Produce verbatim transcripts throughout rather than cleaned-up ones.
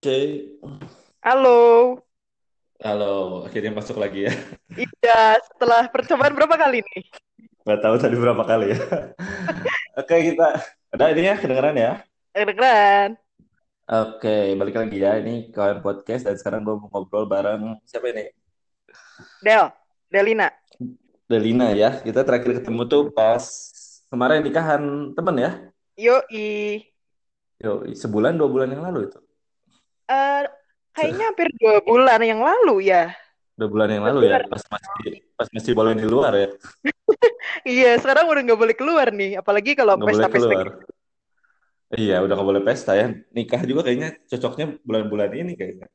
Oke. Halo. Halo, akhirnya masuk lagi ya. Iya, setelah percobaan berapa kali nih? Gak tahu tadi berapa kali ya. Oke, kita udah ini ya, kedengeran ya? Kedengeran. Oke, balik lagi ya. Ini kawan podcast dan sekarang gue mau ngobrol bareng siapa ini? Del, Delina. Delina ya. Kita terakhir ketemu tuh pas kemarin nikahan temen ya? Yoi. Yoi, sebulan dua bulan yang lalu itu. Uh, kayaknya hampir dua bulan yang lalu ya. Dua bulan yang lalu ya, pas masih pas masih boleh di luar ya. Iya, sekarang udah nggak boleh keluar nih, apalagi kalau pesta-pesta. Iya, udah nggak boleh pesta ya. Nikah juga kayaknya cocoknya bulan-bulan ini kayaknya.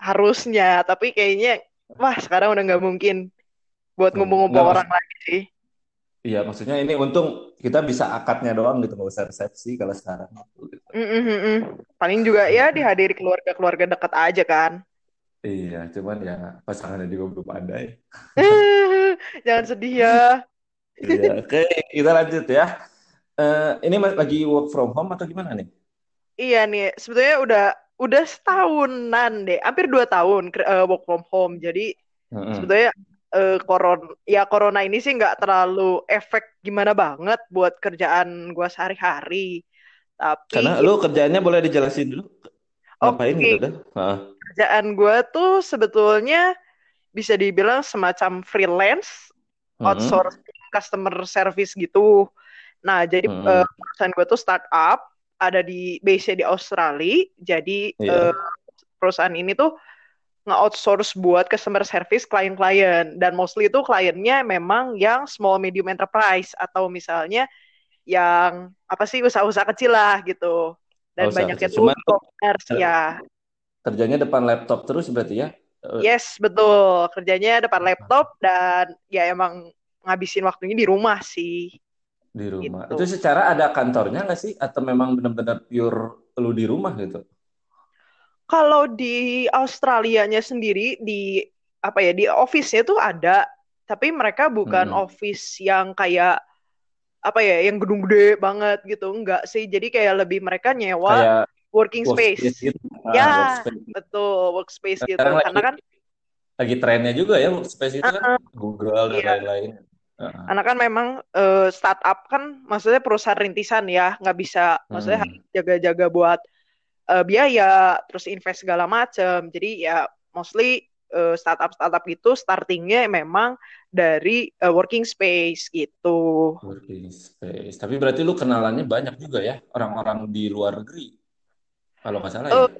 Harusnya, tapi kayaknya wah sekarang udah nggak mungkin buat ngumpul-ngumpul orang lagi sih. Iya, maksudnya ini untung kita bisa akadnya doang gitu, nggak usah resepsi kalau sekarang. Mm-mm-mm. Paling juga ya dihadiri keluarga-keluarga dekat aja kan. Iya, cuman ya pasangannya juga belum pandai. Jangan sedih ya. Iya, oke kita lanjut ya. Uh, ini lagi work from home atau gimana nih? Iya nih, sebetulnya udah udah setahunan deh, hampir dua tahun uh, work from home. Jadi mm-hmm. sebetulnya Uh, koron, ya corona ini sih nggak terlalu efek gimana banget buat kerjaan gue sehari-hari. Tapi karena gitu, lu kerjaannya boleh dijelasin dulu. Ngapain okay. gitu dah? Nah. Kerjaan gue tuh sebetulnya bisa dibilang semacam freelance, outsourcing hmm. customer service gitu. Nah jadi hmm. uh, perusahaan gue tuh startup, ada di base di Australia. Jadi yeah. uh, perusahaan ini tuh nge-outsource buat customer service klien-klien. Dan mostly itu kliennya memang yang small medium enterprise. Atau misalnya yang apa sih usaha-usaha kecil lah gitu. Dan oh, banyaknya tuh e-commerce ya. Kerjanya depan laptop terus berarti ya? Yes, betul. Kerjanya depan laptop dan ya emang ngabisin waktunya di rumah sih. Di rumah. Gitu. Itu secara ada kantornya nggak sih? Atau memang benar-benar pure lu di rumah gitu? Kalau di Australianya sendiri di apa ya di office-nya tuh ada, tapi mereka bukan hmm. office yang kayak apa ya yang gedung gede banget gitu, enggak sih. Jadi kayak lebih mereka nyewa kayak working space. Workspace gitu. ah, ya, workspace. Betul, workspace gitu. Sekarang karena lagi, kan lagi trennya juga ya workspace itu uh-uh. kan Google dan iya. lain-lain. Uh-huh. Karena kan memang uh, startup kan maksudnya perusahaan rintisan ya, nggak bisa hmm. maksudnya harus jaga-jaga buat Uh, biaya, terus invest segala macam. Jadi ya mostly uh, startup-startup gitu startingnya memang dari uh, working space gitu. Working space. Tapi berarti lu kenalannya banyak juga ya orang-orang di luar negeri. Kalau nggak salah uh, ya.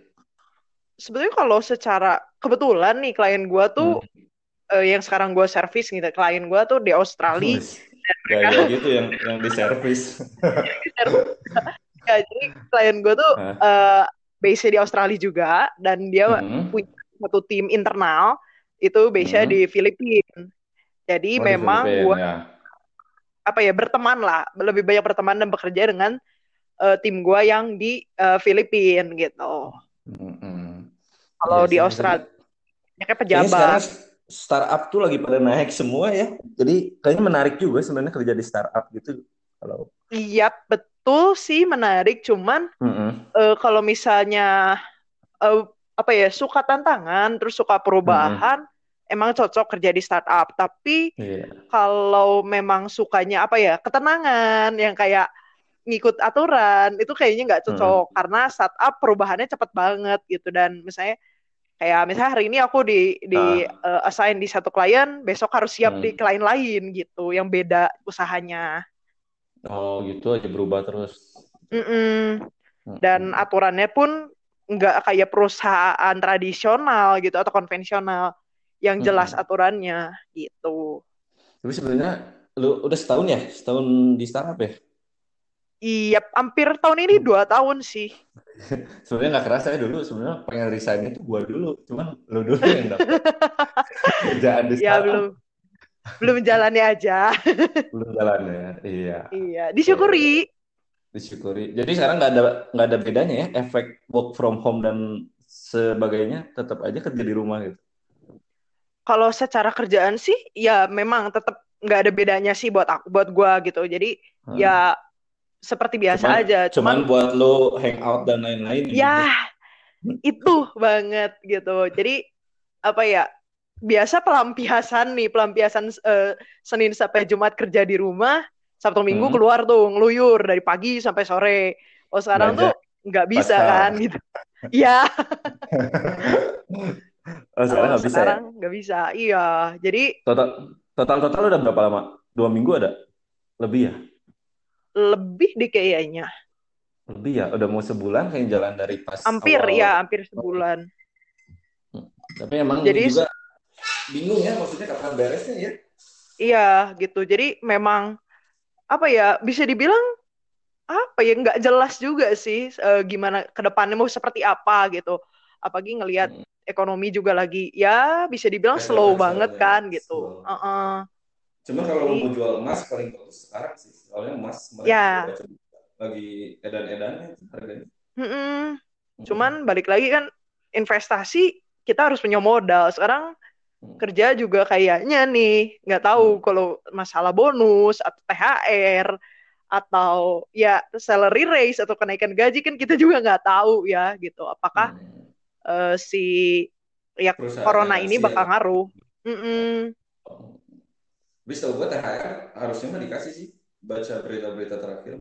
Sebetulnya kalau secara kebetulan nih klien gue tuh hmm. uh, yang sekarang gue servis gitu. Klien gue tuh di Australia. Gaya gitu yang yang di servis. Ya, jadi klien gue tuh uh, base di Australia juga dan dia hmm. punya satu tim internal itu base-nya hmm. di Filipina. Jadi oh, memang gue ya. apa ya berteman lah, lebih banyak berteman dan bekerja dengan uh, tim gue yang di uh, Filipina gitu. Hmm. Kalau ya, di Australia, kayaknya pejabat. Startup tuh lagi pada naik semua ya. Jadi kayaknya menarik juga sebenarnya kerja di startup gitu. Kalau iya betul. Betul sih menarik, cuman mm-hmm. uh, kalau misalnya uh, apa ya suka tantangan, terus suka perubahan, mm-hmm. emang cocok kerja di startup. Tapi yeah. kalau memang sukanya apa ya ketenangan, yang kayak ngikut aturan, itu kayaknya nggak cocok mm-hmm. karena startup perubahannya cepat banget gitu. Dan misalnya kayak misalnya hari ini aku di di ah. uh, assign di satu klien, besok harus siap mm-hmm. di klien lain gitu, yang beda usahanya. Oh gitu aja berubah terus. Mm-mm. Dan aturannya pun nggak kayak perusahaan tradisional gitu atau konvensional yang jelas mm. aturannya gitu. Tapi sebenarnya lu udah setahun ya, setahun di startup ya? Iya, hampir tahun ini dua tahun sih. Sebenarnya nggak kerasa ya dulu, sebenarnya pengen resign itu gua dulu, cuman lu dulu yang dapet kerjaan di startup. Ya, belum. Belum jalannya aja. Belum jalannya, iya. Iya, disyukuri. Disyukuri. Jadi sekarang nggak ada nggak ada bedanya ya, efek work from home dan sebagainya, tetap aja kerja di rumah gitu. Kalau secara kerjaan sih, ya memang tetap nggak ada bedanya sih buat aku, buat gua gitu. Jadi hmm. ya seperti biasa cuman, aja. Cuman, cuman buat lo hangout dan lain-lain. Ya, gitu. itu banget gitu. Jadi apa ya, biasa pelampiasan nih, pelampiasan uh, Senin sampai Jumat kerja di rumah, Sabtu Minggu hmm. keluar tuh ngeluyur dari pagi sampai sore. Oh sekarang Baja. Tuh nggak bisa Pasal. Kan gitu. Iya. Oh sekarang nggak oh, bisa. Sekarang nggak ya? Bisa. Iya. Jadi total total total udah berapa lama? Dua minggu ada? Lebih ya? Lebih deh kayaknya. Lebih ya. Udah mau sebulan kayak jalan dari pas. Hampir awal. Ya, hampir sebulan. Tapi emang jadi, juga bingung ya, maksudnya kapan beresnya ya? Iya gitu. Jadi memang apa ya, bisa dibilang apa ya, nggak jelas juga sih e, gimana kedepannya mau seperti apa gitu. Apalagi ngelihat hmm. ekonomi juga lagi ya bisa dibilang kayak slow banget ya. Kan gitu. Uh-uh. Cuma kalau mau jual emas paling bagus sekarang sih, soalnya emas ya. Lagi edan-edannya harganya. Hmm. Cuman balik lagi kan investasi kita harus punya modal. Sekarang hmm. kerja juga kayaknya nih nggak tahu hmm. kalau masalah bonus atau T H R atau ya salary raise atau kenaikan gaji kan kita juga nggak tahu ya gitu. Apakah hmm. uh, si ya perusahaan corona ini bakal ngaruh? Mm-mm. Bisa buat T H R harusnya mah dikasih sih, baca berita-berita terakhir.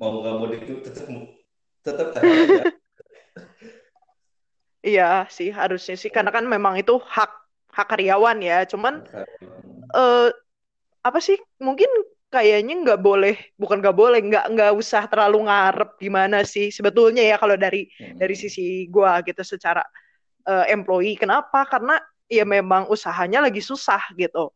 Mau nggak mau itu tetap tetap T H R. Ya. Iya sih harusnya sih karena kan memang itu hak hak karyawan ya. Cuman uh, apa sih mungkin kayaknya nggak boleh, bukan nggak boleh, nggak nggak usah terlalu ngarep gimana sih sebetulnya ya kalau dari hmm. dari sisi gue gitu secara uh, employee. Kenapa? Karena ya memang usahanya lagi susah gitu.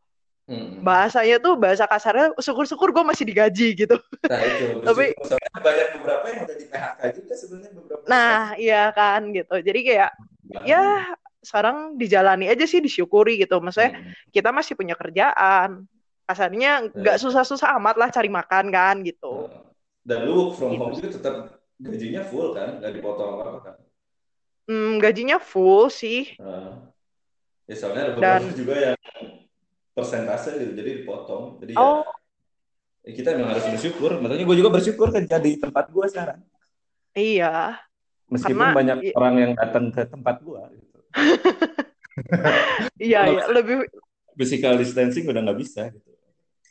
Hmm. Bahasanya tuh bahasa kasarnya syukur-syukur gue masih digaji gitu. Nah, itu, tapi soalnya banyak beberapa yang udah di P H K juga sebenarnya beberapa. Nah iya kan gitu. Jadi kayak hmm. ya sekarang dijalani aja sih, disyukuri gitu. Maksudnya hmm. kita masih punya kerjaan. Kasarnya nggak susah-susah amat lah cari makan kan gitu. Dan lu from gitu. Home itu tetap gajinya full kan, nggak dipotong apa kan? Hmm, gajinya full sih. Nah. Ya soalnya ada beberapa Dan... juga yang persentase gitu, jadi dipotong. Jadi oh. ya, kita memang harus bersyukur. Makanya gue juga bersyukur kerja di tempat gue sekarang. Iya. Meskipun Karena... banyak orang yang datang ke tempat gue. Gitu. Iya iya lebih. Physical distancing udah nggak bisa gitu.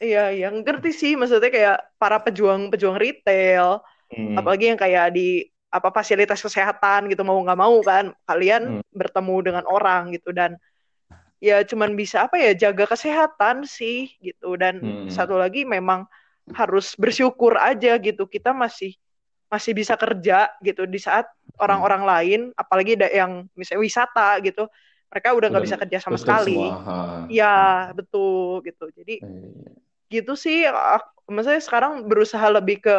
Iya, yang ngerti sih maksudnya kayak para pejuang-pejuang retail, hmm. apalagi yang kayak di apa fasilitas kesehatan gitu, mau nggak mau kan kalian hmm. bertemu dengan orang gitu dan ya cuman bisa apa ya jaga kesehatan sih gitu dan hmm. satu lagi memang harus bersyukur aja gitu kita masih masih bisa kerja gitu di saat orang-orang hmm. lain apalagi yang misalnya wisata gitu. Mereka udah nggak bisa kerja sama sekali. Ya betul gitu. Jadi e. gitu sih. Aku, maksudnya sekarang berusaha lebih ke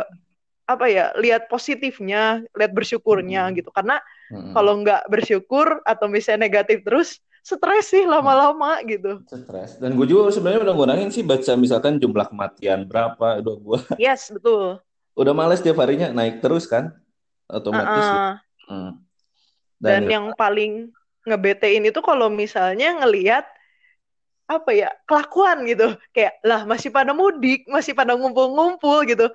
apa ya? Lihat positifnya, lihat bersyukurnya hmm. gitu. Karena hmm. kalau nggak bersyukur atau misalnya negatif terus, stres sih lama-lama hmm. gitu. Stres. Dan gue juga sebenarnya udah ngurangin sih baca misalkan jumlah kematian berapa. Udah gue. Yes betul. Udah males tiap harinya naik terus kan, otomatis. Uh-uh. Gitu. Hmm. Dan, Dan yang ya. paling ngebetein itu kalau misalnya ngelihat apa ya kelakuan gitu kayak lah masih pada mudik, masih pada ngumpul-ngumpul gitu.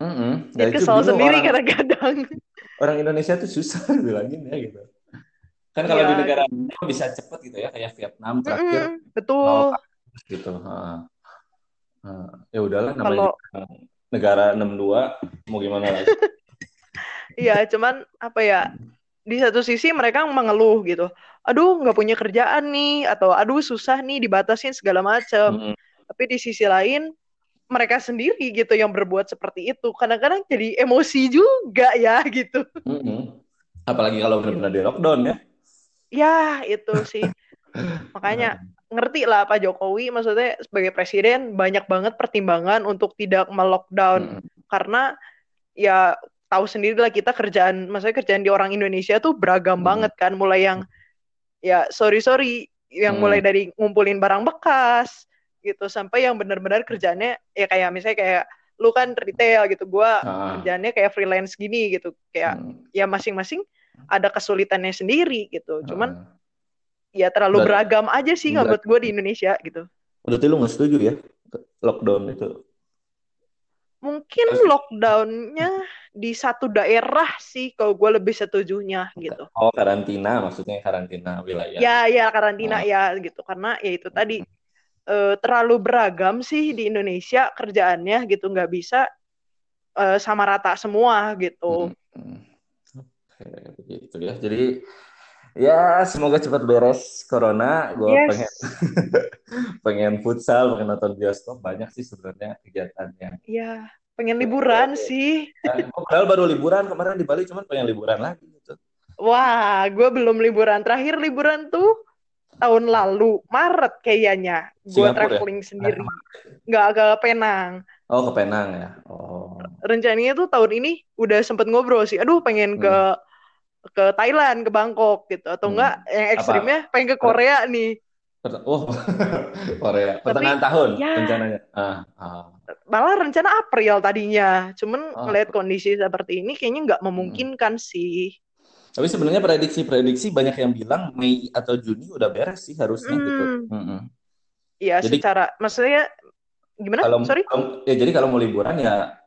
Mm-hmm. Jadi kesal sendiri orang, kadang-kadang orang Indonesia tuh susah bilangin ya gitu kan kalau ya. Di negara bisa cepet gitu ya kayak Vietnam terakhir mm-hmm. betul gitu ha. Ha. Ya udahlah namanya kalau... negara enam puluh dua mau gimana lagi. Iya cuman apa ya di satu sisi mereka mengeluh gitu, aduh nggak punya kerjaan nih atau aduh susah nih dibatasin segala macam. Mm-hmm. Tapi di sisi lain mereka sendiri gitu yang berbuat seperti itu kadang-kadang jadi emosi juga ya gitu. Mm-hmm. Apalagi kalau benar-benar di lockdown ya. Ya itu sih makanya ngerti lah Pak Jokowi maksudnya sebagai presiden banyak banget pertimbangan untuk tidak melockdown mm-hmm. karena ya tahu sendiri lah kita kerjaan, maksudnya kerjaan di orang Indonesia tuh beragam hmm. banget kan, mulai yang ya sorry sorry yang hmm. mulai dari ngumpulin barang bekas gitu sampai yang benar-benar kerjaannya ya kayak misalnya kayak lu kan retail gitu, gue ah. kerjaannya kayak freelance gini gitu, kayak hmm. ya masing-masing ada kesulitannya sendiri gitu, cuman ah. ya terlalu Ber- beragam aja sih menurut gue di Indonesia gitu. Berarti lu nggak setuju ya lockdown itu? Mungkin lockdownnya di satu daerah sih kalau gue lebih setujunya gitu. Oh, karantina maksudnya, karantina wilayah. Ya ya karantina oh. ya gitu, karena ya itu tadi e, terlalu beragam sih di Indonesia kerjaannya gitu, nggak bisa e, sama rata semua gitu. Hmm. Oke, begitu ya. Jadi ya semoga cepat beres corona. Gue yes. pengen pengen futsal, pengen nonton bioskop, banyak sih sebenarnya kegiatannya. Iya. Pengen liburan ya, sih. Padahal ya, baru liburan kemarin di Bali, cuman pengen liburan lagi gitu. Wah, gue belum liburan. Terakhir liburan tuh tahun lalu, Maret kayaknya. Gue traveling ya? sendiri. Nggak ke Penang. Oh, ke Penang ya. Oh. Rencananya tuh tahun ini udah sempet ngobrol sih. Aduh, pengen hmm. ke ke Thailand, ke Bangkok gitu. Atau hmm. enggak yang ekstrimnya apa? Pengen ke Korea nih. Oh, Korea. Pertengahan Tapi, tahun ya, rencananya. Ah, ah. Malah rencana April tadinya. Cuman ah. melihat kondisi seperti ini kayaknya nggak memungkinkan hmm. sih. Tapi sebenarnya prediksi-prediksi banyak yang bilang Mei atau Juni udah beres sih harusnya hmm. gitu. Iya, mm-hmm. secara maksudnya gimana? Kalau, Sorry. Kalau, ya jadi kalau mau liburan ya,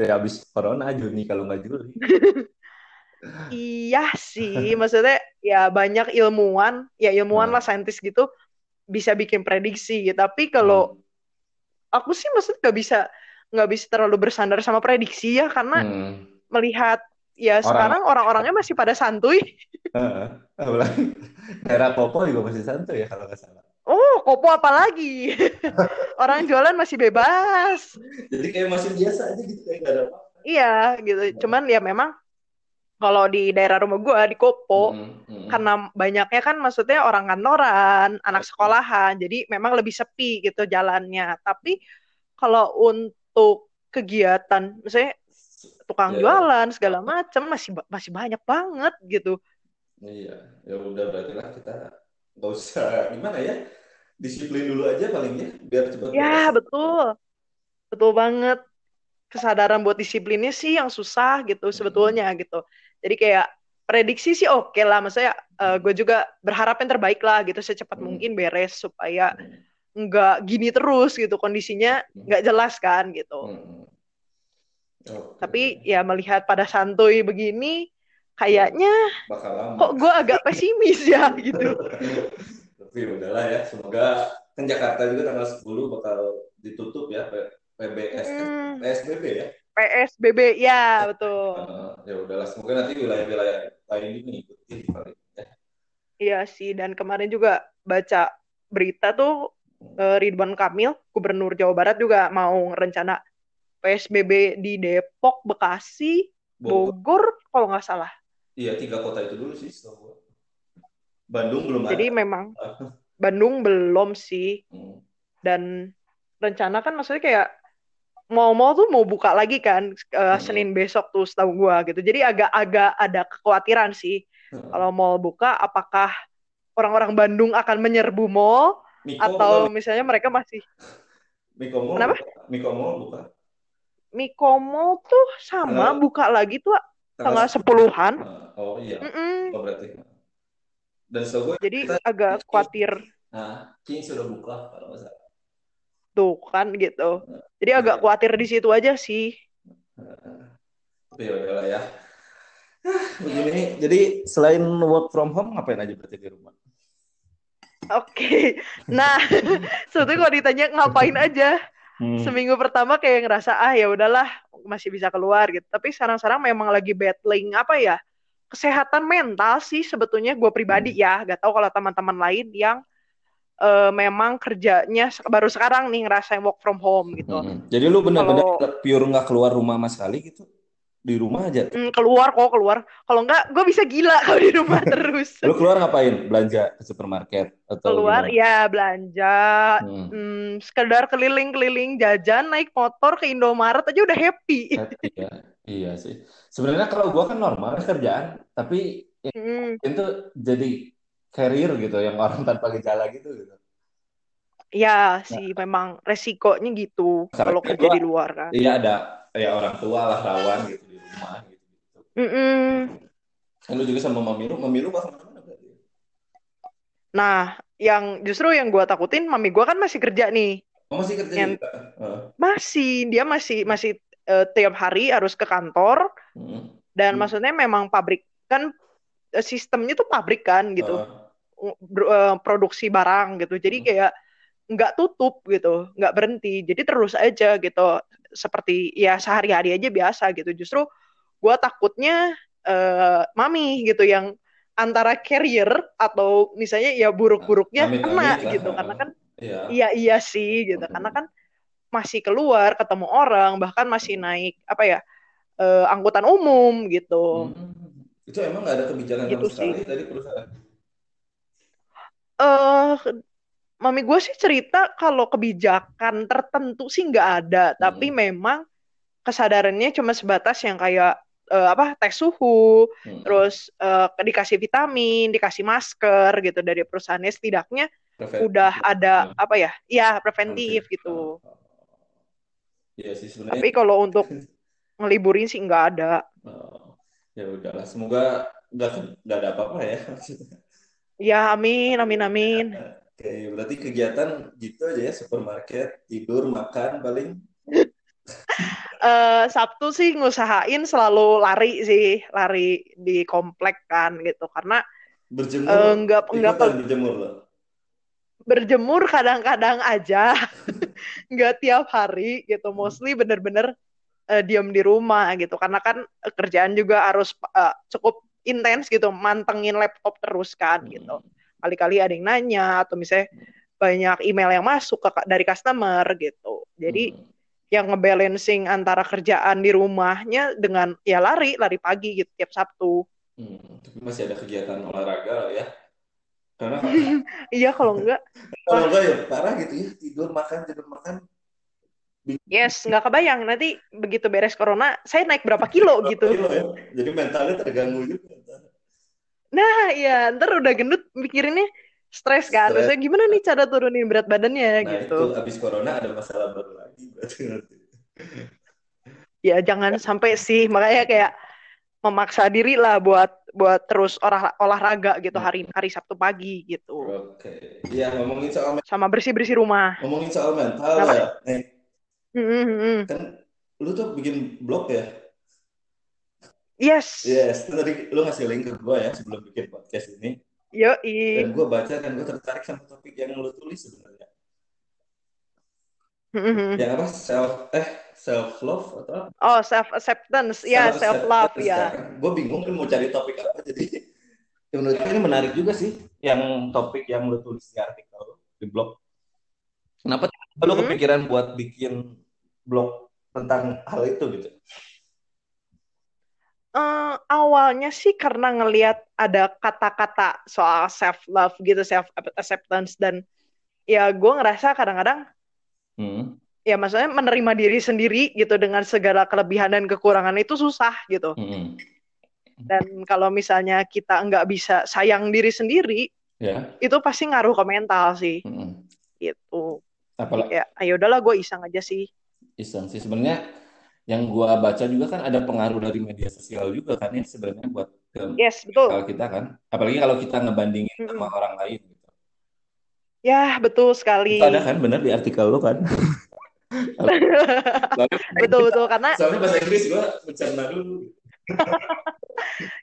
ya habis corona Juni kalau nggak Juli. Iya sih, maksudnya ya banyak ilmuwan, ya ilmuwan hmm. lah saintis gitu bisa bikin prediksi gitu. Tapi kalau hmm. aku sih maksud nggak bisa nggak bisa terlalu bersandar sama prediksi ya, karena hmm. melihat ya Orang. sekarang orang-orangnya masih pada santuy. Daerah Kopo juga masih santuy ya kalau nggak salah. Oh, Kopo apalagi. Orang jualan masih bebas. Jadi kayak masih biasa aja gitu, kayak nggak ada apa-apa. Iya gitu, cuman ya memang kalau di daerah rumah gue di Kopo, hmm, hmm. karena banyaknya kan maksudnya orang kantoran, anak sekolahan, jadi memang lebih sepi gitu jalannya. Tapi kalau untuk kegiatan, misalnya tukang ya. jualan segala macam masih masih banyak banget gitu. Iya, ya udah berarti lah kita nggak usah gimana ya, disiplin dulu aja palingnya biar cepat. Ya beres. betul, betul banget. Kesadaran buat disiplinnya sih yang susah gitu sebetulnya gitu. Jadi kayak prediksi sih oke okay lah, maksudnya uh, gue juga berharap yang terbaik lah gitu, secepat hmm. mungkin beres supaya nggak gini terus gitu kondisinya, nggak jelas kan gitu. Hmm. Okay. Tapi ya melihat pada santuy begini, kayaknya kok gue agak pesimis ya gitu. Tapi udahlah ya, semoga kan Jakarta juga tanggal sepuluh bakal ditutup ya. P B S, hmm. P S B B ya? P S B B, ya betul. Uh, ya udahlah, semoga nanti wilayah-wilayah lain ini mengikuti. Ya. Iya sih, dan kemarin juga baca berita tuh Ridwan Kamil, Gubernur Jawa Barat juga mau rencana P S B B di Depok, Bekasi, Bogor, kalau nggak salah. Iya, tiga kota itu dulu sih. So. Bandung belum ada. Jadi memang Bandung belum sih. Hmm. Dan rencana kan maksudnya kayak mau-mau tuh mau buka lagi kan uh, Senin besok tuh setahu gue gitu. Jadi agak-agak ada kekhawatiran sih hmm. kalau mall buka, apakah orang-orang Bandung akan menyerbu mall Miko atau mall. Misalnya mereka masih Miko mall, kenapa? Miko mall buka. Miko mall tuh sama tengah, buka lagi tuh tanggal sepuluhan. Oh iya. Mm-mm. Oh berarti. Dan setahu gue jadi kita, agak King, khawatir. Nah, King sudah buka kalau nggak salah. Tuh kan gitu. Jadi agak khawatir di situ aja sih. Yaudah ya. Begini, jadi selain work from home ngapain aja berarti di rumah? Oke. Okay. Nah, sebetulnya kalau ditanya ngapain aja, hmm. seminggu pertama kayak ngerasa ah ya udahlah masih bisa keluar gitu. Tapi sekarang-sekarang memang lagi battling apa ya? Kesehatan mental sih sebetulnya gue pribadi hmm. ya. Gak tahu kalau teman-teman lain yang Uh, memang kerjanya baru sekarang nih ngerasain work from home gitu. Hmm. Jadi lu benar-benar kalo pure nggak keluar rumah sama sekali gitu, di rumah aja? Mm, keluar kok keluar. Kalau nggak, gue bisa gila kalau di rumah terus. Lu keluar ngapain? Belanja ke supermarket atau? Keluar gimana? Ya belanja, hmm. Hmm, sekedar keliling-keliling, jajan, naik motor ke Indomaret aja udah happy. Iya, iya sih. Sebenarnya kalau gue kan normal kerjaan, tapi hmm. itu jadi karir gitu, yang orang tanpa gejala gitu gitu. Ya sih, nah, memang resikonya gitu kalau kerja di luar kan. Iya ada, ya orang tua lah rawan gitu di rumah gitu. Lu juga sama mami lu, mami lu bahkan mana berarti? Nah, yang justru yang gue takutin, mami gue kan masih kerja nih. Oh, masih kerja? Yang, masih, dia masih masih uh, tiap hari harus ke kantor. Hmm. Dan hmm. maksudnya memang pabrik kan, sistemnya tuh pabrik kan gitu, uh. Uh, produksi barang gitu. Jadi hmm. kayak nggak tutup gitu, nggak berhenti. Jadi terus aja gitu, seperti ya sehari-hari aja biasa gitu. Justru gue takutnya uh, mami gitu yang antara carrier atau misalnya ya buruk-buruknya amin, kena amin, gitu, amin. Karena kan iya iya sih gitu, hmm. karena kan masih keluar ketemu orang, bahkan masih naik apa ya eh, angkutan umum gitu. Hmm. Itu emang nggak ada kebijakan gitu sama sekali dari perusahaan? Eh, mami gue sih cerita kalau kebijakan tertentu sih nggak ada, hmm. tapi memang kesadarannya cuma sebatas yang kayak Uh, apa tes suhu, hmm. terus uh, dikasih vitamin, dikasih masker gitu dari perusahaannya, setidaknya preventif. Udah ada apa ya, ya preventif okay. gitu. Ya, sih, sebenarnya... Tapi kalau untuk ngeliburin sih nggak ada. Oh. Ya udahlah, semoga nggak nggak ada apa-apa ya. Ya amin amin amin. Oke, okay, berarti kegiatan gitu aja ya, supermarket, tidur, makan paling. Uh, Sabtu sih ngusahain selalu lari sih, lari di komplek kan gitu, karena berjemur, uh, enggak, enggak pe- berjemur, berjemur kadang-kadang aja, nggak tiap hari gitu, mostly bener-bener uh, diem di rumah gitu, karena kan kerjaan juga harus uh, cukup intens gitu, mantengin laptop terus kan gitu, kali-kali ada yang nanya atau misalnya banyak email yang masuk ke, dari customer gitu, jadi hmm. yang ngebalancing antara kerjaan di rumahnya dengan ya lari, lari pagi gitu tiap Sabtu. Hmm, tapi masih ada kegiatan olahraga ya? Karena iya kalau enggak. Kalau enggak ya parah gitu ya, tidur makan tidur makan. Yes, nggak kebayang nanti begitu beres corona saya naik berapa kilo berapa gitu. Kilo, ya? Jadi mentalnya terganggu juga. Nah iya, ntar udah gendut mikirinnya stres kan, terusnya gimana nih cara turunin berat badannya nah, gitu. Nah itu abis corona ada masalah baru lagi berarti nanti. Ya jangan sampai sih, makanya kayak memaksa diri lah buat buat terus olah, olahraga gitu hari hari Sabtu pagi gitu. Oke, ya ngomongin soal mental. Sama bersih bersih rumah. Ngomongin soal mental kenapa? Ya. Eh. Mm-hmm. Kan lu tuh bikin blog ya? Yes. Yes, itu tadi lu ngasih link ke gua ya sebelum bikin podcast ini. Yoi. Dan gue baca dan gue tertarik sama topik yang lo tulis sebenarnya. Mm-hmm. Yang apa? Self eh self love atau apa? Oh self acceptance, ya yeah, self love ya. Yeah. Gue bingung kan mau cari topik apa, jadi ya, menurut gue ini menarik juga sih yang topik yang lo tulis di artikel lo di blog. Kenapa mm-hmm. lo kepikiran buat bikin blog tentang hal itu gitu? Uh, awalnya sih karena ngelihat ada kata-kata soal self-love gitu, self-acceptance, dan ya gue ngerasa kadang-kadang hmm. ya maksudnya menerima diri sendiri gitu dengan segala kelebihan dan kekurangan itu susah gitu. Hmm. Dan kalau misalnya kita nggak bisa sayang diri sendiri, yeah. itu pasti ngaruh ke mental sih. Hmm. Gitu. Apalagi? Ya, ayo udahlah gue iseng aja sih. Iseng sih sebenarnya. Yang gue baca juga kan ada pengaruh dari media sosial juga kan ya sebenarnya buat yes, kalau kita kan, apalagi kalau kita ngebandingin mm-hmm. sama orang lain gitu. Ya betul sekali. Itu ada kan benar di artikel lo kan. Betul betul karena. Soalnya bahasa Inggris gue mencerna dulu.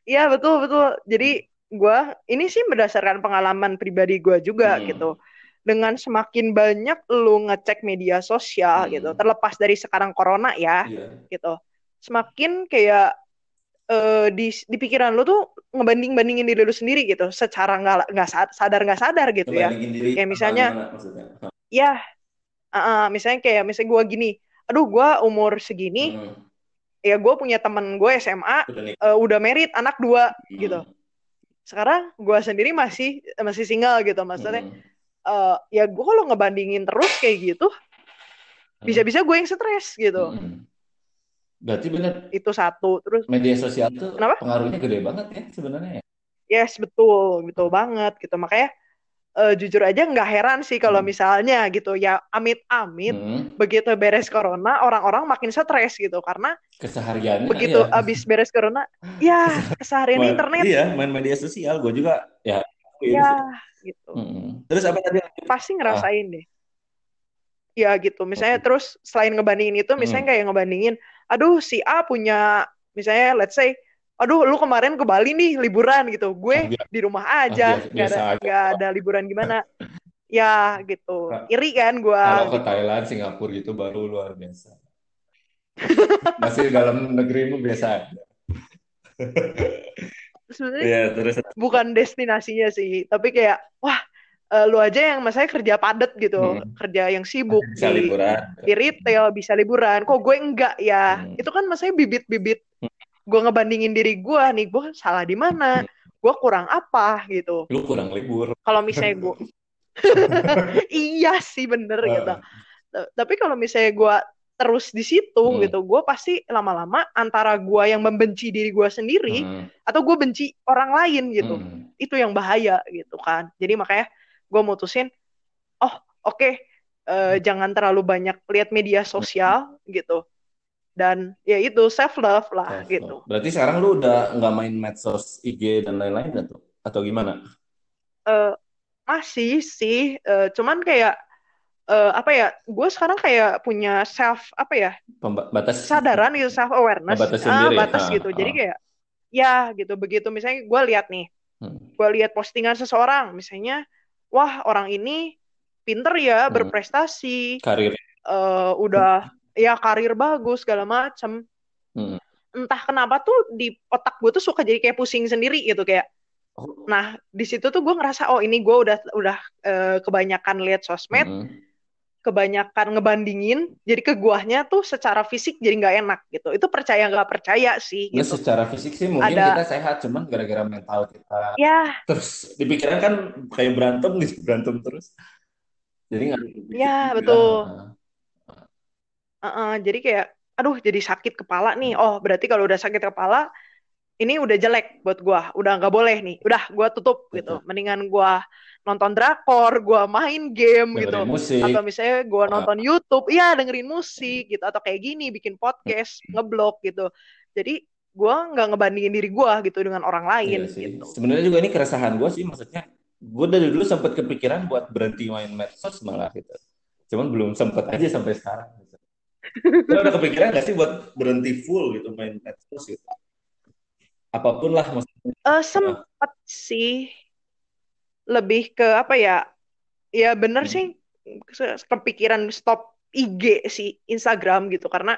Ya betul betul. Jadi gue ini sih berdasarkan pengalaman pribadi gue juga hmm. gitu. Dengan semakin banyak lu ngecek media sosial hmm. gitu, terlepas dari sekarang corona ya, yeah. gitu, semakin kayak uh, di, di pikiran lu tuh ngebanding-bandingin diri lu sendiri gitu, secara nggak nggak sadar nggak sadar gitu ya, diri, kayak misalnya, mana, ya, uh, misalnya kayak misalnya gue gini, aduh gue umur segini, hmm. ya gue punya temen gue S M A, udah, uh, udah married anak dua hmm. gitu, sekarang gue sendiri masih masih single gitu maksudnya. Hmm. Uh, ya gue kalau ngebandingin terus kayak gitu hmm. bisa-bisa gue yang stres gitu. Hmm. Berarti benar. Itu satu. Terus media sosial tuh kenapa? Pengaruhnya gede banget ya sebenarnya. Yes betul betul banget gitu, makanya uh, jujur aja nggak heran sih kalau hmm. misalnya gitu ya amit-amit hmm. begitu beres corona orang-orang makin stres gitu karena kesehariannya begitu ya. Abis beres corona ya keseharian main, internet. Iya main media sosial gue juga ya. Ya gitu. Hmm. Terus apa tadi? Pasti ngerasain ah. deh. Ya gitu. Misalnya okay. terus selain ngebandingin itu, misalnya hmm. kayak ngebandingin, aduh si A punya misalnya let's say aduh lu kemarin ke Bali nih liburan gitu, gue biasa, di rumah aja, biasa, biasa gak, ada, aja. gak ada liburan gimana. Ya gitu, iri kan gue. Kalau ke gitu. Thailand, Singapura gitu baru luar biasa. Masih dalam negerimu biasa aja. Sebenarnya ya, terus. Bukan destinasinya sih, tapi kayak wah uh, lu aja yang masanya kerja padat gitu, hmm. kerja yang sibuk bisa di, liburan. Di retail bisa liburan, kok gue enggak ya? Hmm. Itu kan masanya bibit-bibit. Hmm. Gue ngebandingin diri gue nih, gue salah di mana? Hmm. Gue kurang apa gitu? Lu kurang libur. Kalau misalnya gue, iya sih bener uh. gitu. Tapi kalau misalnya gue terus di situ hmm. gitu, gue pasti lama-lama antara gue yang membenci diri gue sendiri hmm. atau gue benci orang lain gitu. Hmm. Itu yang bahaya gitu kan. Jadi makanya gue mutusin, oh oke, okay, uh, hmm. jangan terlalu banyak lihat media sosial hmm. gitu. Dan ya itu self love lah self-love. Gitu. Berarti sekarang lu udah nggak main medsos, I G dan lain-lain atau atau gimana? Uh, masih sih, uh, cuman kayak Uh, apa ya, gue sekarang kayak punya self, apa ya, batas sadaran gitu, self awareness, batas, sendiri, ah, batas ah, gitu, ah. Jadi kayak, ya gitu, begitu, misalnya gue lihat nih, hmm. gue lihat postingan seseorang, misalnya, wah orang ini pinter ya, hmm. berprestasi, karir, uh, udah, hmm. ya karir bagus, segala macem, hmm. entah kenapa tuh di otak gue tuh suka jadi kayak pusing sendiri gitu, kayak, oh. Nah di situ tuh gue ngerasa, oh ini gue udah, udah uh, kebanyakan lihat sosmed, hmm. kebanyakan ngebandingin, jadi keguahnya tuh secara fisik jadi nggak enak gitu. Itu percaya nggak percaya sih. Gitu. Ya secara fisik sih mungkin ada... kita sehat, cuman gara-gara mental kita ya. Terus dipikiran kan kayak berantem, berantem terus. Jadi nggak. Ya betul. Uh, uh, jadi kayak, aduh jadi sakit kepala nih. Oh berarti kalau udah sakit kepala, ini udah jelek buat gue, udah nggak boleh nih, udah gue tutup gitu. Mendingan gue nonton drakor, gue main game dengerin gitu, musik. Atau misalnya gue nonton uh. YouTube, iya dengerin musik gitu, atau kayak gini bikin podcast, ngeblog gitu. Jadi gue nggak ngebandingin diri gue gitu dengan orang lain. Iya gitu. Sebenarnya juga ini keresahan gue sih, maksudnya gue dari dulu sempat kepikiran buat berhenti main medsos malah gitu, cuman belum sempat aja sampai sekarang. Gitu. Lo udah kepikiran nggak sih buat berhenti full gitu main medsos gitu? Apapun lah maksudnya. Uh, sempet ya. Sih lebih ke apa ya? Ya bener hmm. sih kepikiran stop I G sih, Instagram gitu, karena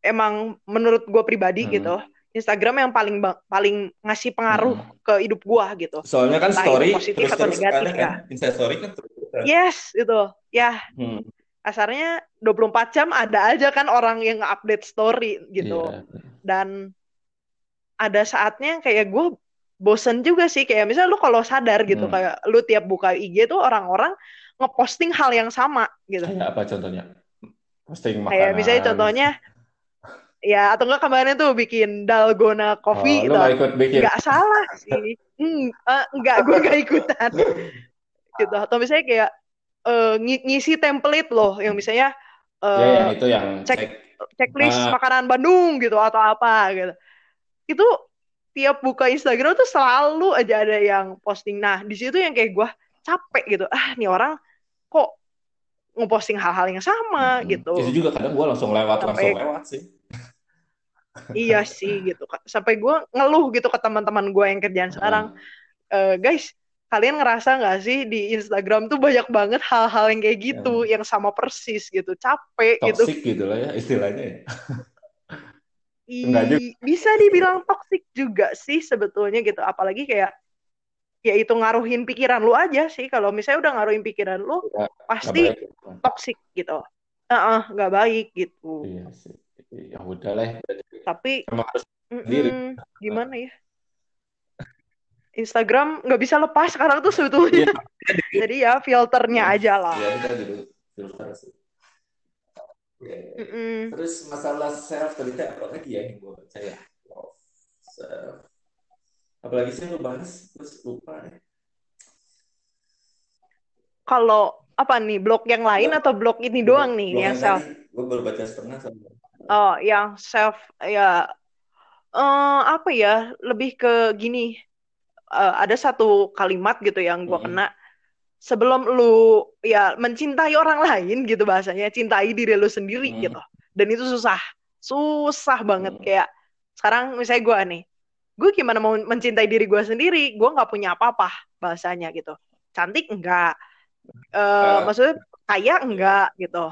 emang menurut gue pribadi hmm. gitu Instagram yang paling paling ngasih pengaruh hmm. ke hidup gue gitu. Soalnya kan entah story positif atau negatif kan. Insta story kan terus. Yes itu ya. Hmm. Kasarnya dua puluh empat jam ada aja kan orang yang nge-update story gitu yeah. Dan ada saatnya kayak gue bosen juga sih, kayak misalnya lu kalau sadar gitu hmm. kayak lu tiap buka I G tuh orang-orang ngeposting hal yang sama gitu. Kayak apa contohnya? Posting makanan. Kayak misalnya contohnya ya atau enggak kemarin tuh bikin dalgona coffee gitu. Oh, enggak salah sih. Hmm, uh, enggak gue enggak ikutan. Gitu. Atau misalnya kayak uh, ngisi template loh yang misalnya uh, ya, ya, itu yang cek checklist uh, makanan Bandung gitu atau apa gitu. Itu tiap buka Instagram tuh selalu aja ada yang posting. Nah, di situ yang kayak gue capek gitu. Ah, nih orang kok ngeposting hal-hal yang sama hmm. gitu. Itu juga kadang gue langsung lewat, sampai, langsung lewat sih. Iya sih gitu. Sampai gue ngeluh gitu ke teman-teman gue yang kerjaan hmm. sekarang. E, guys, kalian ngerasa gak sih di Instagram tuh banyak banget hal-hal yang kayak gitu. Ya. Yang sama persis gitu. Capek toxic gitu. Toxic gitu lah ya istilahnya ya. I, bisa dibilang toksik juga sih sebetulnya gitu, apalagi kayak ya itu ngaruhin pikiran lu aja sih. Kalau misalnya udah ngaruhin pikiran lu ya, pasti toksik gitu, uh-uh, gak baik gitu. Iya sih, ya udah lah. Tapi gimana ya, Instagram gak bisa lepas sekarang tuh sebetulnya. Ya. Jadi ya filternya ya, aja lah ya, kita dulu filter sih. Okay. Mm-hmm. Terus masalah self tadi apa lagi ya yang gue baca ya, self apalagi sih lu bahas terus lupa ya. Kalau apa nih, blog yang lain atau blog ini blog, doang nih yang self? Gue baru baca setengah sama. Oh yang self ya uh, apa ya lebih ke gini, uh, ada satu kalimat gitu yang gue mm-hmm. kena. Sebelum lu ya mencintai orang lain gitu bahasanya, cintai diri lu sendiri hmm. gitu. Dan itu susah. susah banget. Hmm. Kayak sekarang misalnya gue nih, gue gimana mau mencintai diri gue sendiri? Gue nggak punya apa-apa bahasanya gitu. Cantik enggak, e, uh. maksudnya kaya enggak gitu.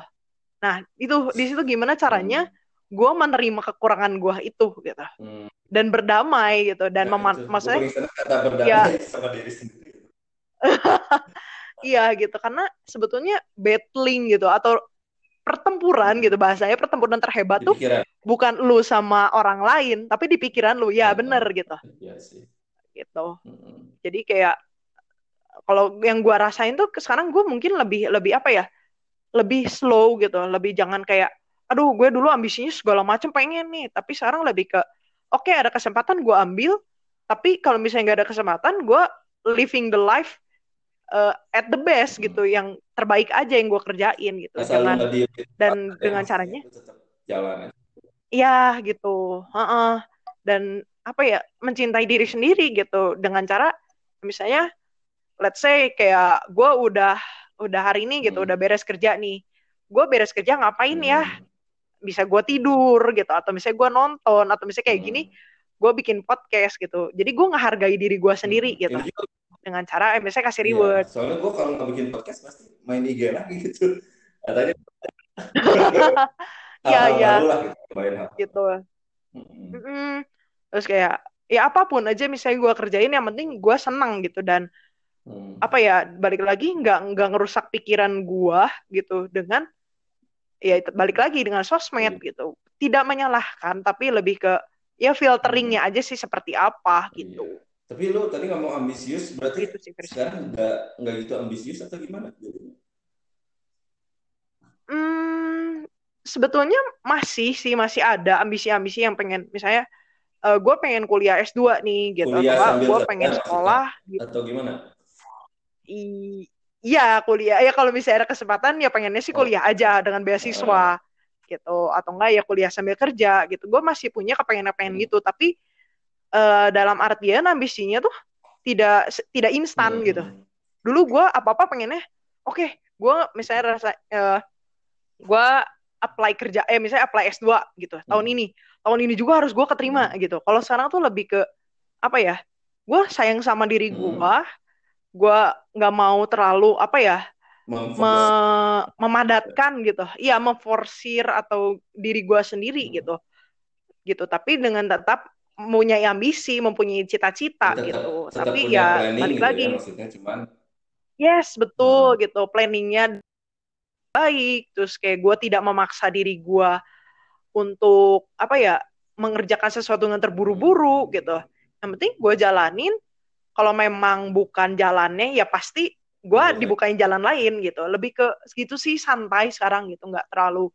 Nah itu di situ gimana caranya gue menerima kekurangan gue itu gitu. Hmm. Dan berdamai gitu dan nah, mema- maksudnya kata berdamai ya, sama diri sendiri. Iya gitu, karena sebetulnya battling gitu atau pertempuran gitu, bahasanya pertempuran terhebat tuh bukan lu sama orang lain tapi di pikiran lu. Ya bener gitu. Iya sih. Gitu. Hmm. Jadi kayak kalau yang gue rasain tuh sekarang gue mungkin lebih lebih apa ya? Lebih slow gitu, lebih jangan kayak aduh gue dulu ambisinya segala macam pengen nih, tapi sekarang lebih ke oke, okay, ada kesempatan gue ambil, tapi kalau misalnya nggak ada kesempatan, gue living the life uh, at the best gitu, hmm. yang terbaik aja yang gue kerjain gitu. Jangan, dan dengan caranya, jalan. Ya gitu, uh-uh. dan apa ya, mencintai diri sendiri gitu, dengan cara misalnya, let's say kayak gue udah udah hari ini gitu, hmm. udah beres kerja nih, gue beres kerja ngapain hmm. ya? Bisa gue tidur gitu, atau misalnya gue nonton, atau misalnya kayak hmm. gini gue bikin podcast gitu, jadi gue ngehargai diri gue sendiri hmm. gitu juga, dengan cara eh, misalnya kasih reward. Iya, soalnya gue kalau nggak bikin podcast pasti main I G lagi gitu katanya. Ya ya gitu hmm. Mm-hmm. Terus kayak ya apapun aja misalnya gue kerjain yang penting gue senang gitu, dan hmm. apa ya, balik lagi nggak nggak ngerusak pikiran gue gitu dengan ya balik lagi dengan sosmed gitu, tidak menyalahkan tapi lebih ke ya filteringnya aja sih seperti apa gitu. Iya. Tapi lo tadi ngomong ambisius, berarti gitu sih, sekarang nggak nggak gitu ambisius atau gimana? Hmm, sebetulnya masih sih masih ada ambisi-ambisi yang pengen, misalnya uh, gue pengen kuliah S dua nih gitu, atau gue pengen sekolah gitu. Atau gimana? I Iya kuliah, ya kalau misalnya ada kesempatan ya pengennya sih kuliah aja dengan beasiswa gitu, atau enggak ya kuliah sambil kerja gitu. Gue masih punya kepengen-kepengen hmm. gitu, tapi uh, dalam artian ambisinya tuh tidak tidak instan hmm. gitu. Dulu gue apa-apa pengennya, oke, okay, gue misalnya rasa uh, gue apply kerja, eh misalnya apply S dua gitu hmm. tahun ini, tahun ini juga harus gue keterima hmm. gitu. Kalau sekarang tuh lebih ke apa ya? Gue sayang sama diri gue. Hmm. Gue nggak mau terlalu apa ya me- memadatkan gitu, iya memforsir atau diri gue sendiri hmm. gitu, gitu. Tapi dengan tetap mempunyai ambisi, mempunyai cita-cita tetap, gitu. Tetap tapi ya balik gitu lagi, ya, maksudnya cuman yes betul hmm. gitu, planningnya baik, terus kayak gue tidak memaksa diri gue untuk apa ya mengerjakan sesuatu yang terburu-buru gitu. Yang penting gue jalanin. Kalau memang bukan jalannya, ya pasti gue dibukain jalan lain gitu. Lebih ke segitu sih, santai sekarang gitu, nggak terlalu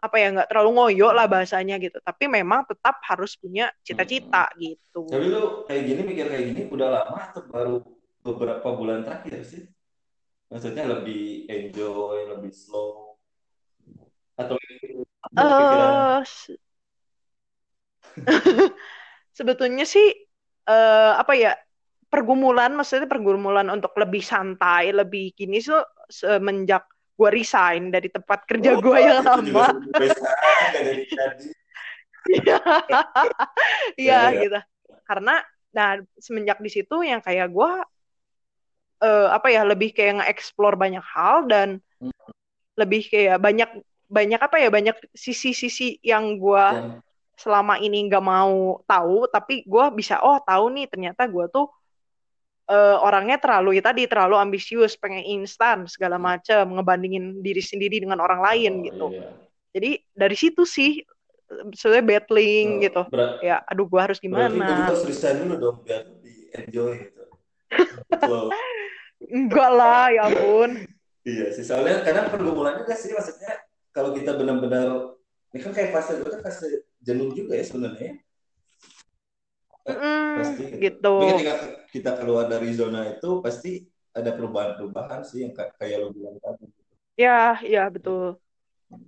apa ya, nggak terlalu ngoyo lah bahasanya gitu. Tapi memang tetap harus punya cita-cita hmm. gitu. Tapi lu kayak gini mikir kayak gini udah lama atau baru beberapa bulan terakhir sih? Maksudnya lebih enjoy, lebih slow atau? Uh, se- Sebetulnya sih uh, apa ya? pergumulan, maksudnya pergumulan untuk lebih santai, lebih gini so, semenjak gue resign dari tempat kerja oh, gue yang lama. Iya gitu. Karena nah semenjak di situ yang kayak gue uh, apa ya lebih kayak nge-explore banyak hal dan hmm. lebih kayak banyak banyak apa ya banyak sisi-sisi yang gue yeah. selama ini nggak mau tahu, tapi gue bisa oh tahu nih ternyata gue tuh Uh, orangnya terlalu ya tadi terlalu ambisius, pengen instan segala macam, ngebandingin diri sendiri dengan orang lain oh, gitu. Iya. Jadi dari situ sih sebenarnya battling oh, gitu. Ber- ya aduh gue harus gimana? Berarti kamu harus resign dulu dong biar di enjoy gitu. Enggak lah ya ampun. Iya sih, soalnya kadang pergumulannya kan sih maksudnya kalau kita benar-benar ini kan kayak fase itu kan fase jenuh juga ya sebenarnya. Mm, pasti gitu. Tapi ketika kita keluar dari zona itu pasti ada perubahan-perubahan sih yang kayak lo bilang tadi. Ya, ya betul.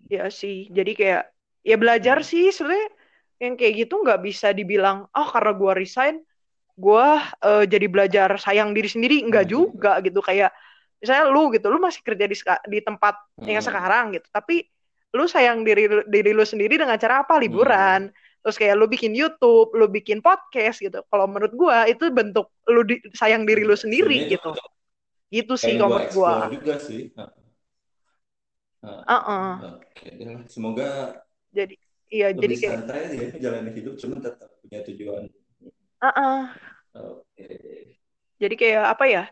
Ya sih. Jadi kayak ya belajar sih sebenarnya yang kayak gitu nggak bisa dibilang oh karena gue resign gue uh, jadi belajar sayang diri sendiri, nggak juga gitu. Kayak misalnya lu gitu, lu masih kerja di, di tempat hmm. yang sekarang gitu. Tapi lu sayang diri diri lu sendiri dengan cara apa? Liburan. Hmm. Terus kayak lu bikin YouTube, lu bikin podcast gitu. Kalau menurut gua itu bentuk lu di, sayang diri lu sendiri. Sebenernya gitu. Gitu sih kalau menurut gua. Juga sih. Nah. Nah. Uh-uh. Oke, semoga jadi iya jadi kayak santai ya jalani hidup cuma tetap punya tujuan. Uh-uh. Okay. Jadi kayak apa ya?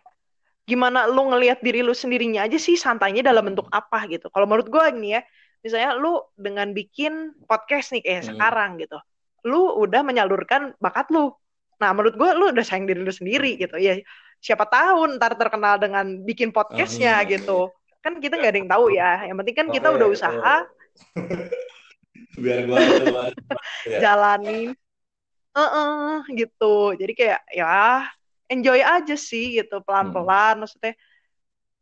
Gimana lu ngelihat diri lu sendirinya aja sih santainya dalam bentuk apa gitu. Kalau menurut gua nih ya, misalnya lu dengan bikin podcast nih kayak hmm. sekarang gitu, lu udah menyalurkan bakat lu. Nah menurut gue lu udah sayang diri lu sendiri gitu. Ya siapa tahu ntar terkenal dengan bikin podcastnya hmm. gitu. Kan kita nggak ada yang tahu ya. Yang penting kan kita oh, udah ya, usaha. Oh. Biar gue ya. Jalani, uh-uh, gitu. Jadi kayak ya enjoy aja sih gitu pelan-pelan. Hmm. Maksudnya.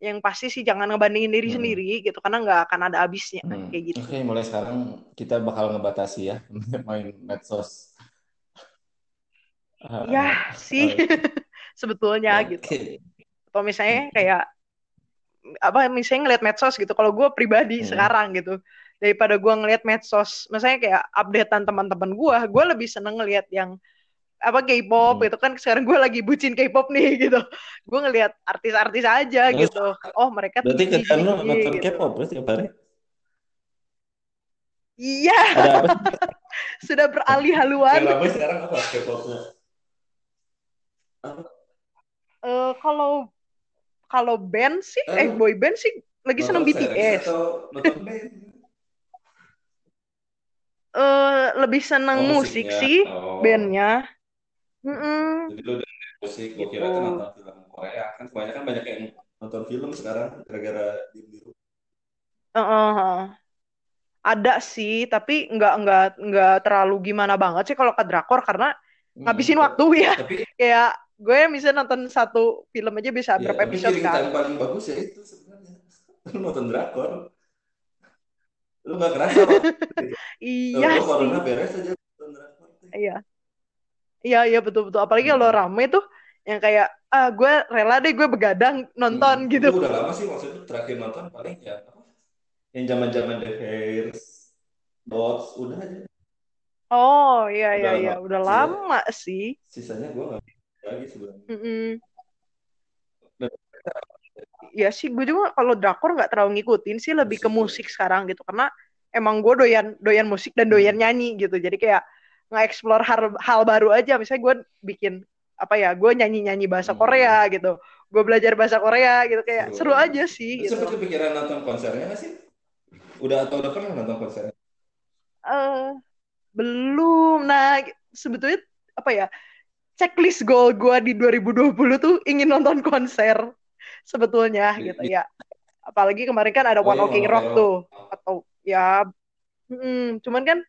Yang pasti sih jangan ngebandingin diri hmm. sendiri gitu karena nggak akan ada habisnya hmm. kayak gitu. Oke, mulai sekarang kita bakal ngebatasi ya main medsos. Ya uh, sih uh, sebetulnya okay. gitu. Atau misalnya kayak apa misalnya ngeliat medsos gitu. Kalau gue pribadi hmm. sekarang gitu daripada gue ngeliat medsos, misalnya kayak updatean teman-teman gue, gue lebih seneng ngeliat yang apa K-pop hmm. gitu kan. Sekarang gue lagi bucin K-pop nih gitu. Gue ngelihat artis-artis aja terus, gitu. Oh mereka berarti kerjaan lo nonton gitu. K-pop terus tiap hari? Iya. Sudah beralih haluan. Kenapa sekarang apa K-popnya? Uh, kalau kalau band sih, uh, eh boy band sih lagi seneng B T S. Atau nonton band? Uh, lebih seneng oh, musik ya. Sih oh. bandnya. Mm-mm. Jadi lu udah nonton musik, gue kira itu nonton film Korea kan kebanyakan banyak yang nonton film sekarang gara-gara di biru. Uh-uh. Ada sih, tapi nggak nggak nggak terlalu gimana banget sih kalau ke drakor karena hmm. ngabisin waktu ya. Tapi, kayak gue bisa nonton satu film aja bisa ya, berapa episode kan. Tapi yang paling bagus ya itu sebenarnya nonton drakor. Lu nggak kerasa? Iya sih. Lu corona beres aja nonton drakor. Iya. Iya, iya betul-betul. Apalagi kalau rame tuh yang kayak, ah gue rela deh gue begadang nonton hmm, gitu. Itu udah lama sih maksudnya terakhir nonton paling ya. Yang zaman-zaman The Hairs, Dots, udah aja. Oh, iya, iya, iya. Udah lama sih. Sisanya gue gak lagi sebenarnya. Mm-hmm. Ya sih, gue juga kalau drakor gak terlalu ngikutin sih. Lebih musik ke musik ya. Sekarang gitu. Karena emang gue doyan doyan musik dan doyan nyanyi gitu. Jadi kayak nge-explore hal, hal baru aja. Misalnya gue bikin apa ya, gue nyanyi-nyanyi bahasa hmm. Korea gitu, gue belajar bahasa Korea gitu kayak seru, seru aja sih. Terus gitu. Sempat kepikiran nonton konsernya nggak sih? Udah atau udah pernah nonton konsernya? Uh, belum. Nah sebetulnya apa ya checklist goal gue di dua ribu dua puluh tuh ingin nonton konser sebetulnya gitu ya. Apalagi kemarin kan ada oh, One Ok iya, Rock iya. tuh atau ya, hmm, cuman kan.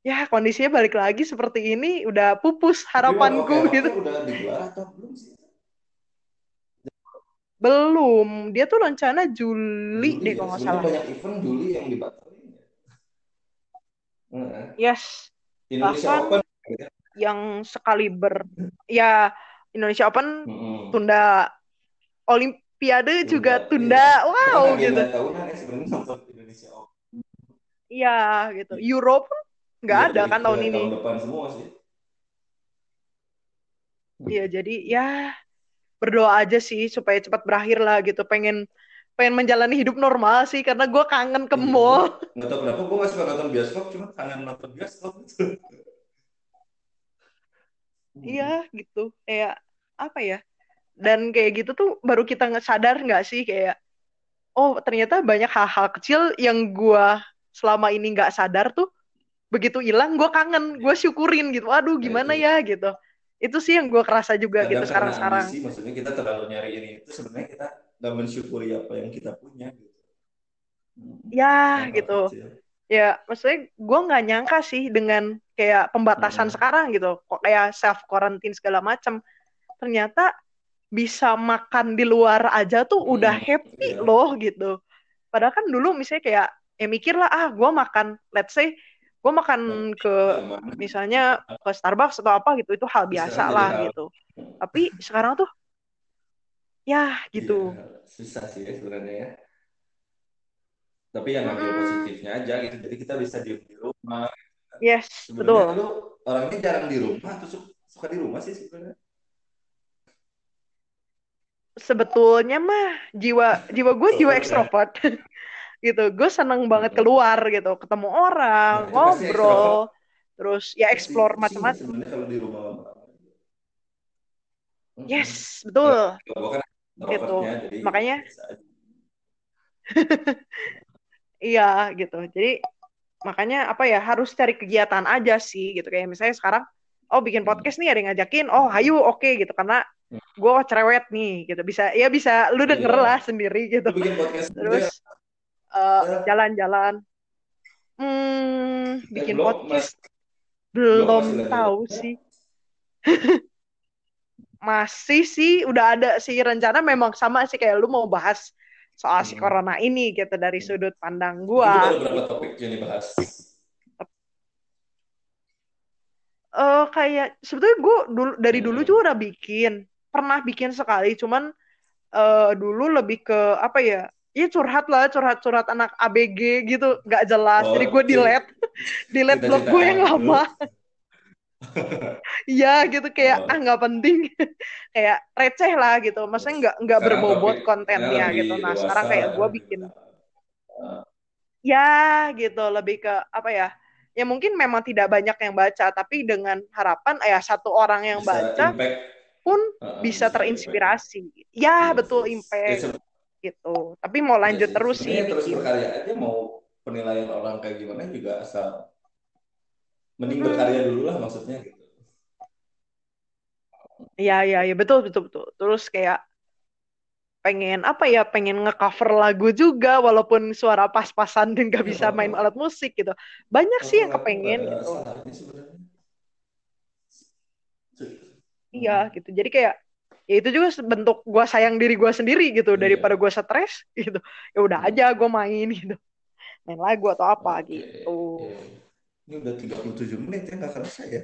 Ya kondisinya balik lagi seperti ini udah pupus harapanku gitu. Udah digelar atau belum sih? Belum. Dia tuh rencana Juli, Juli deh ya, kalau nggak salah. Banyak event Juli yang dibatalin. Nah. Yes. Indonesia Bahkan Open yang sekali ber ya Indonesia Open hmm. tunda, Olimpiade juga tunda. Iya. Wow karena gitu. Tahunan ya sebenarnya nonton Indonesia Open. Iya gitu. Euro pun nggak ada kan tahun ini. Tahun depan semua sih. Iya jadi ya berdoa aja sih supaya cepat berakhir lah gitu. Pengen pengen menjalani hidup normal sih karena gue kangen ke mall. Nggak tahu kenapa gue nggak suka nonton bioskop, cuma kangen nonton bioskop. Iya gitu kayak apa ya? Dan kayak gitu tuh baru kita sadar nggak sih kayak oh ternyata banyak hal-hal kecil yang gue selama ini nggak sadar tuh. Begitu hilang, gue kangen, gue syukurin gitu. Aduh, gimana ya, ya gitu. Itu sih yang gue kerasa juga kadang gitu sekarang-sekarang. Sih, maksudnya kita terlalu nyari ini. Itu sebenarnya kita nggak mensyukuri apa yang kita punya. Gitu. Ya, nah, gitu. Kecil. Ya, maksudnya gue nggak nyangka sih dengan kayak pembatasan hmm. sekarang gitu. Kok kayak self-quarantine segala macam. Ternyata bisa makan di luar aja tuh hmm. udah happy ya. Loh gitu. Padahal kan dulu misalnya kayak, ya mikir lah, ah gue makan, let's say, gue makan ke misalnya ke Starbucks atau apa gitu itu hal biasa lah hal. Gitu tapi sekarang tuh ya gitu ya, susah sih ya sebenarnya ya tapi yang ngambil hmm. positifnya aja gitu, jadi kita bisa diem di rumah. Yes, sebenarnya betul. Lu orangnya jarang di rumah atau suka di rumah sih sebenarnya? Sebetulnya mah jiwa jiwa gue jiwa ekstrovert gitu, gue seneng banget keluar gitu, ketemu orang, nah, ngobrol, terus ya explore macam-macam. Sebenarnya kalau di rumah. Yes, betul. Nah, gitu, makanya. Iya gitu, jadi makanya apa ya, harus cari kegiatan aja sih gitu, kayak misalnya sekarang oh bikin podcast nih, ada yang ngajakin, oh hayu, oke okay, gitu, karena gue cerewet nih gitu, bisa ya bisa lu denger yeah. lah sendiri gitu, terus uh, jalan-jalan hmm, bikin eh, podcast mas- belum tahu juga. Sih masih sih, udah ada sih rencana, memang sama sih kayak lu mau bahas soal si corona ini gitu dari sudut pandang gua. Itu berapa topik yang dibahas? Uh, kayak sebetulnya gua dulu, dari dulu juga udah bikin, pernah bikin sekali, cuman uh, dulu lebih ke apa ya? Ya curhat lah, curhat-curhat anak A B G gitu, nggak jelas. Oh, jadi gua delete, delete blog gua yang lama. Iya gitu, kayak oh. ah nggak penting kayak receh lah gitu, maksudnya nggak nggak berbobot kontennya gitu. Nah dewasa, sekarang kayak gue bikin uh. ya gitu lebih ke apa ya, ya mungkin memang tidak banyak yang baca, tapi dengan harapan ya satu orang yang bisa baca impact. Pun uh, bisa, bisa terinspirasi impact. Ya yes, betul impact yes, gitu, tapi mau lanjut yes, terus sih terus bikin. Berkarya aja, mau penilaian orang kayak gimana juga asal mending berkarya dulu lah maksudnya gitu. Iya iya ya, betul betul betul. Terus kayak pengen apa ya, pengen ngecover lagu juga walaupun suara pas-pasan dan nggak bisa main alat musik gitu. Banyak oh, sih yang kepengen gitu. Iya gitu. Jadi kayak ya itu juga bentuk gue sayang diri gue sendiri gitu, yeah. daripada gue stres gitu. Ya udah aja gue main gitu. Main lagu atau apa okay. gitu. Yeah. Ini udah tiga puluh tujuh menit ya, nggak kerasa ya?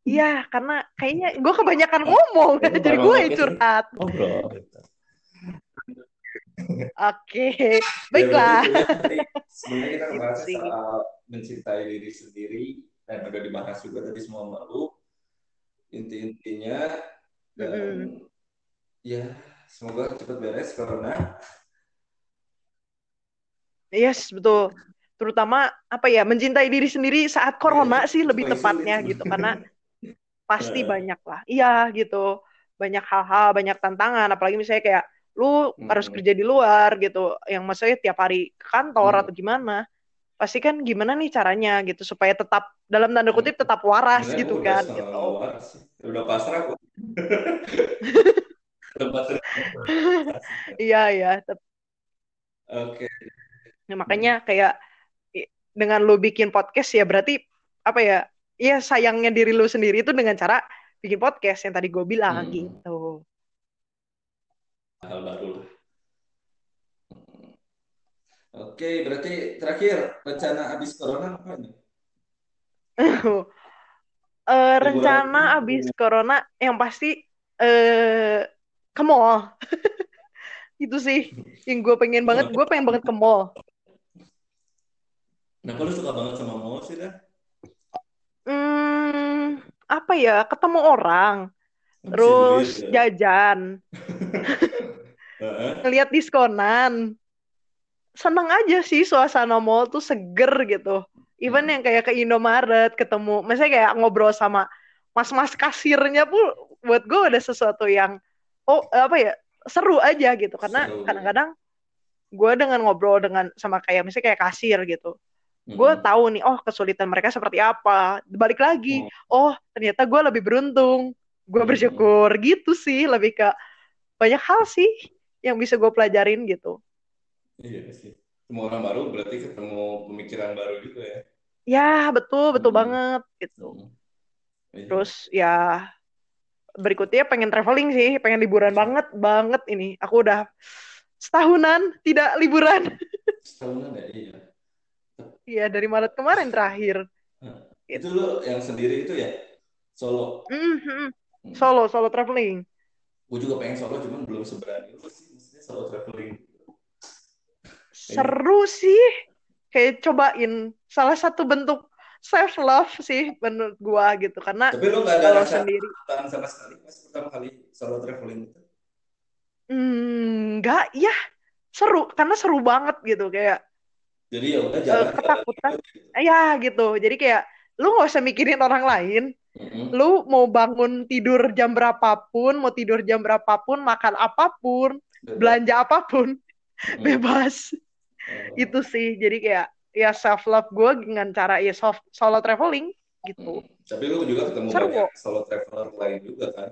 Iya, karena kayaknya gue kebanyakan ngomong, oh, jadi gue yang curhat. Oh, bro. Oke, baiklah. Ya, sebenarnya kita bahas soal mencintai diri sendiri, dan udah dibahas juga tadi semua malu. Inti-intinya, dan mm. ya semoga cepat beres corona. Yes, betul. Terutama apa ya, mencintai diri sendiri saat corona ya, sih lebih tepatnya gitu, karena pasti banyak lah iya gitu, banyak hal-hal, banyak tantangan, apalagi misalnya kayak lu hmm. harus kerja di luar gitu, yang maksudnya tiap hari ke kantor hmm. atau gimana, pasti kan gimana nih caranya gitu supaya tetap dalam tanda kutip tetap waras ya, gitu kan gitu. Waras. Udah pasrah kok. Iya iya oke okay. Nah, makanya kayak dengan lu bikin podcast ya berarti apa ya, ya sayangnya diri lu sendiri itu dengan cara bikin podcast yang tadi gue bilang hmm. gitu. Hal baru. Oke, berarti terakhir rencana abis corona apa nih? uh, rencana abis corona yang pasti uh, ke mall. Itu sih yang gue pengen banget, gue pengen banget ke mall. Nah, kalau suka banget sama mall sih dah. Hmm, apa ya, ketemu orang, terus sendiri, jajan, ngeliat diskonan, seneng aja sih suasana mall tuh seger gitu. Even yang kayak ke Indomaret ketemu, misalnya kayak ngobrol sama mas-mas kasirnya pun, buat gue ada sesuatu yang oh apa ya seru aja gitu, karena seru. Kadang-kadang gue dengan ngobrol dengan sama kayak misalnya kayak kasir gitu. Gue tahu nih, oh kesulitan mereka seperti apa. Balik lagi, oh ternyata gue lebih beruntung, gue bersyukur gitu sih, lebih ke banyak hal sih yang bisa gue pelajarin gitu. Iya sih, semua orang baru berarti ketemu pemikiran baru gitu ya. Ya betul, betul hmm. banget gitu. Hmm. Terus ya berikutnya pengen traveling sih, pengen liburan banget banget ini. Aku udah setahunan tidak liburan. Setahunan ya, iya. Iya, dari Maret kemarin terakhir. Nah, itu gitu. Lo yang sendiri itu ya? Solo? Mm-hmm. Solo, solo traveling. Gue juga pengen solo, cuman belum seberani. Lo sih, maksudnya solo traveling. Seru sih, kayak cobain, salah satu bentuk self love sih menurut gua gitu, karena tapi lu nggak ada rasa tangan sama sekali pas pertama kali solo traveling itu? Hmm, nggak ya, seru, karena seru banget gitu kayak. Jadi ya udah jalan. Ketakutan, ya gitu. Jadi kayak lu nggak usah mikirin orang lain. Mm-hmm. Lu mau bangun tidur jam berapapun, mau tidur jam berapapun, makan apapun, mm-hmm. belanja apapun, mm-hmm. bebas. Itu sih, jadi kayak ya self love gue dengan cara ya soft, solo traveling gitu. Hmm. Tapi lu juga ketemu seru banyak solo traveler lain juga kan?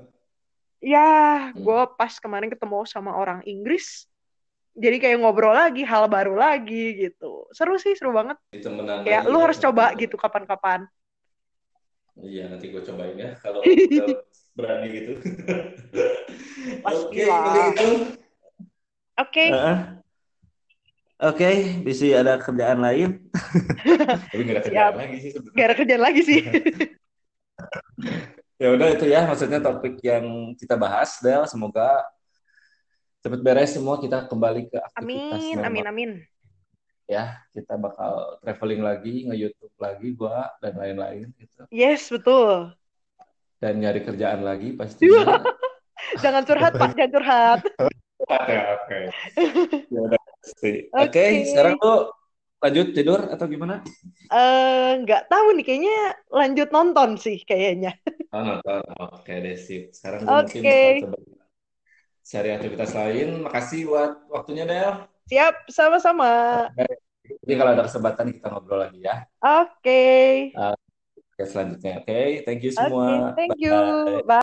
Ya, hmm. gue pas kemarin ketemu sama orang Inggris, jadi kayak ngobrol lagi, hal baru lagi gitu. Seru sih, seru banget. Ya, lu harus coba gitu kapan-kapan. Iya, nanti gue cobain ya kalau berani gitu. Oke, begitu. Oke. Oke, okay, bisa ada kerjaan lain. Tapi nggak ada kerjaan ya, lagi sih sebenarnya. Nggak ada kerjaan lagi sih. Ya udah itu ya, maksudnya topik yang kita bahas, Del. Semoga cepat beres semua, kita kembali ke aktivitas. Amin, normal. amin, amin. Ya, kita bakal traveling lagi, nge-YouTube lagi, gua dan lain-lain. Gitu. Yes, betul. Dan nyari kerjaan lagi pastinya. Jangan curhat Pak, jangan curhat. Oke, oke. Ya udah. Oke, okay, sekarang tuh lanjut tidur atau gimana? Eh, nggak tahu nih, kayaknya lanjut nonton sih kayaknya. Oh, nonton, oke okay, deh sip. Sekarang okay. mungkin coba cari aktivitas lain. Makasih buat waktunya Del. Siap, sama-sama. Okay. Jadi kalau ada kesempatan kita ngobrol lagi ya. Oke. Okay. Uh, oke okay, selanjutnya, oke. Okay. Thank you semua. Okay, thank you. Bye. Bye.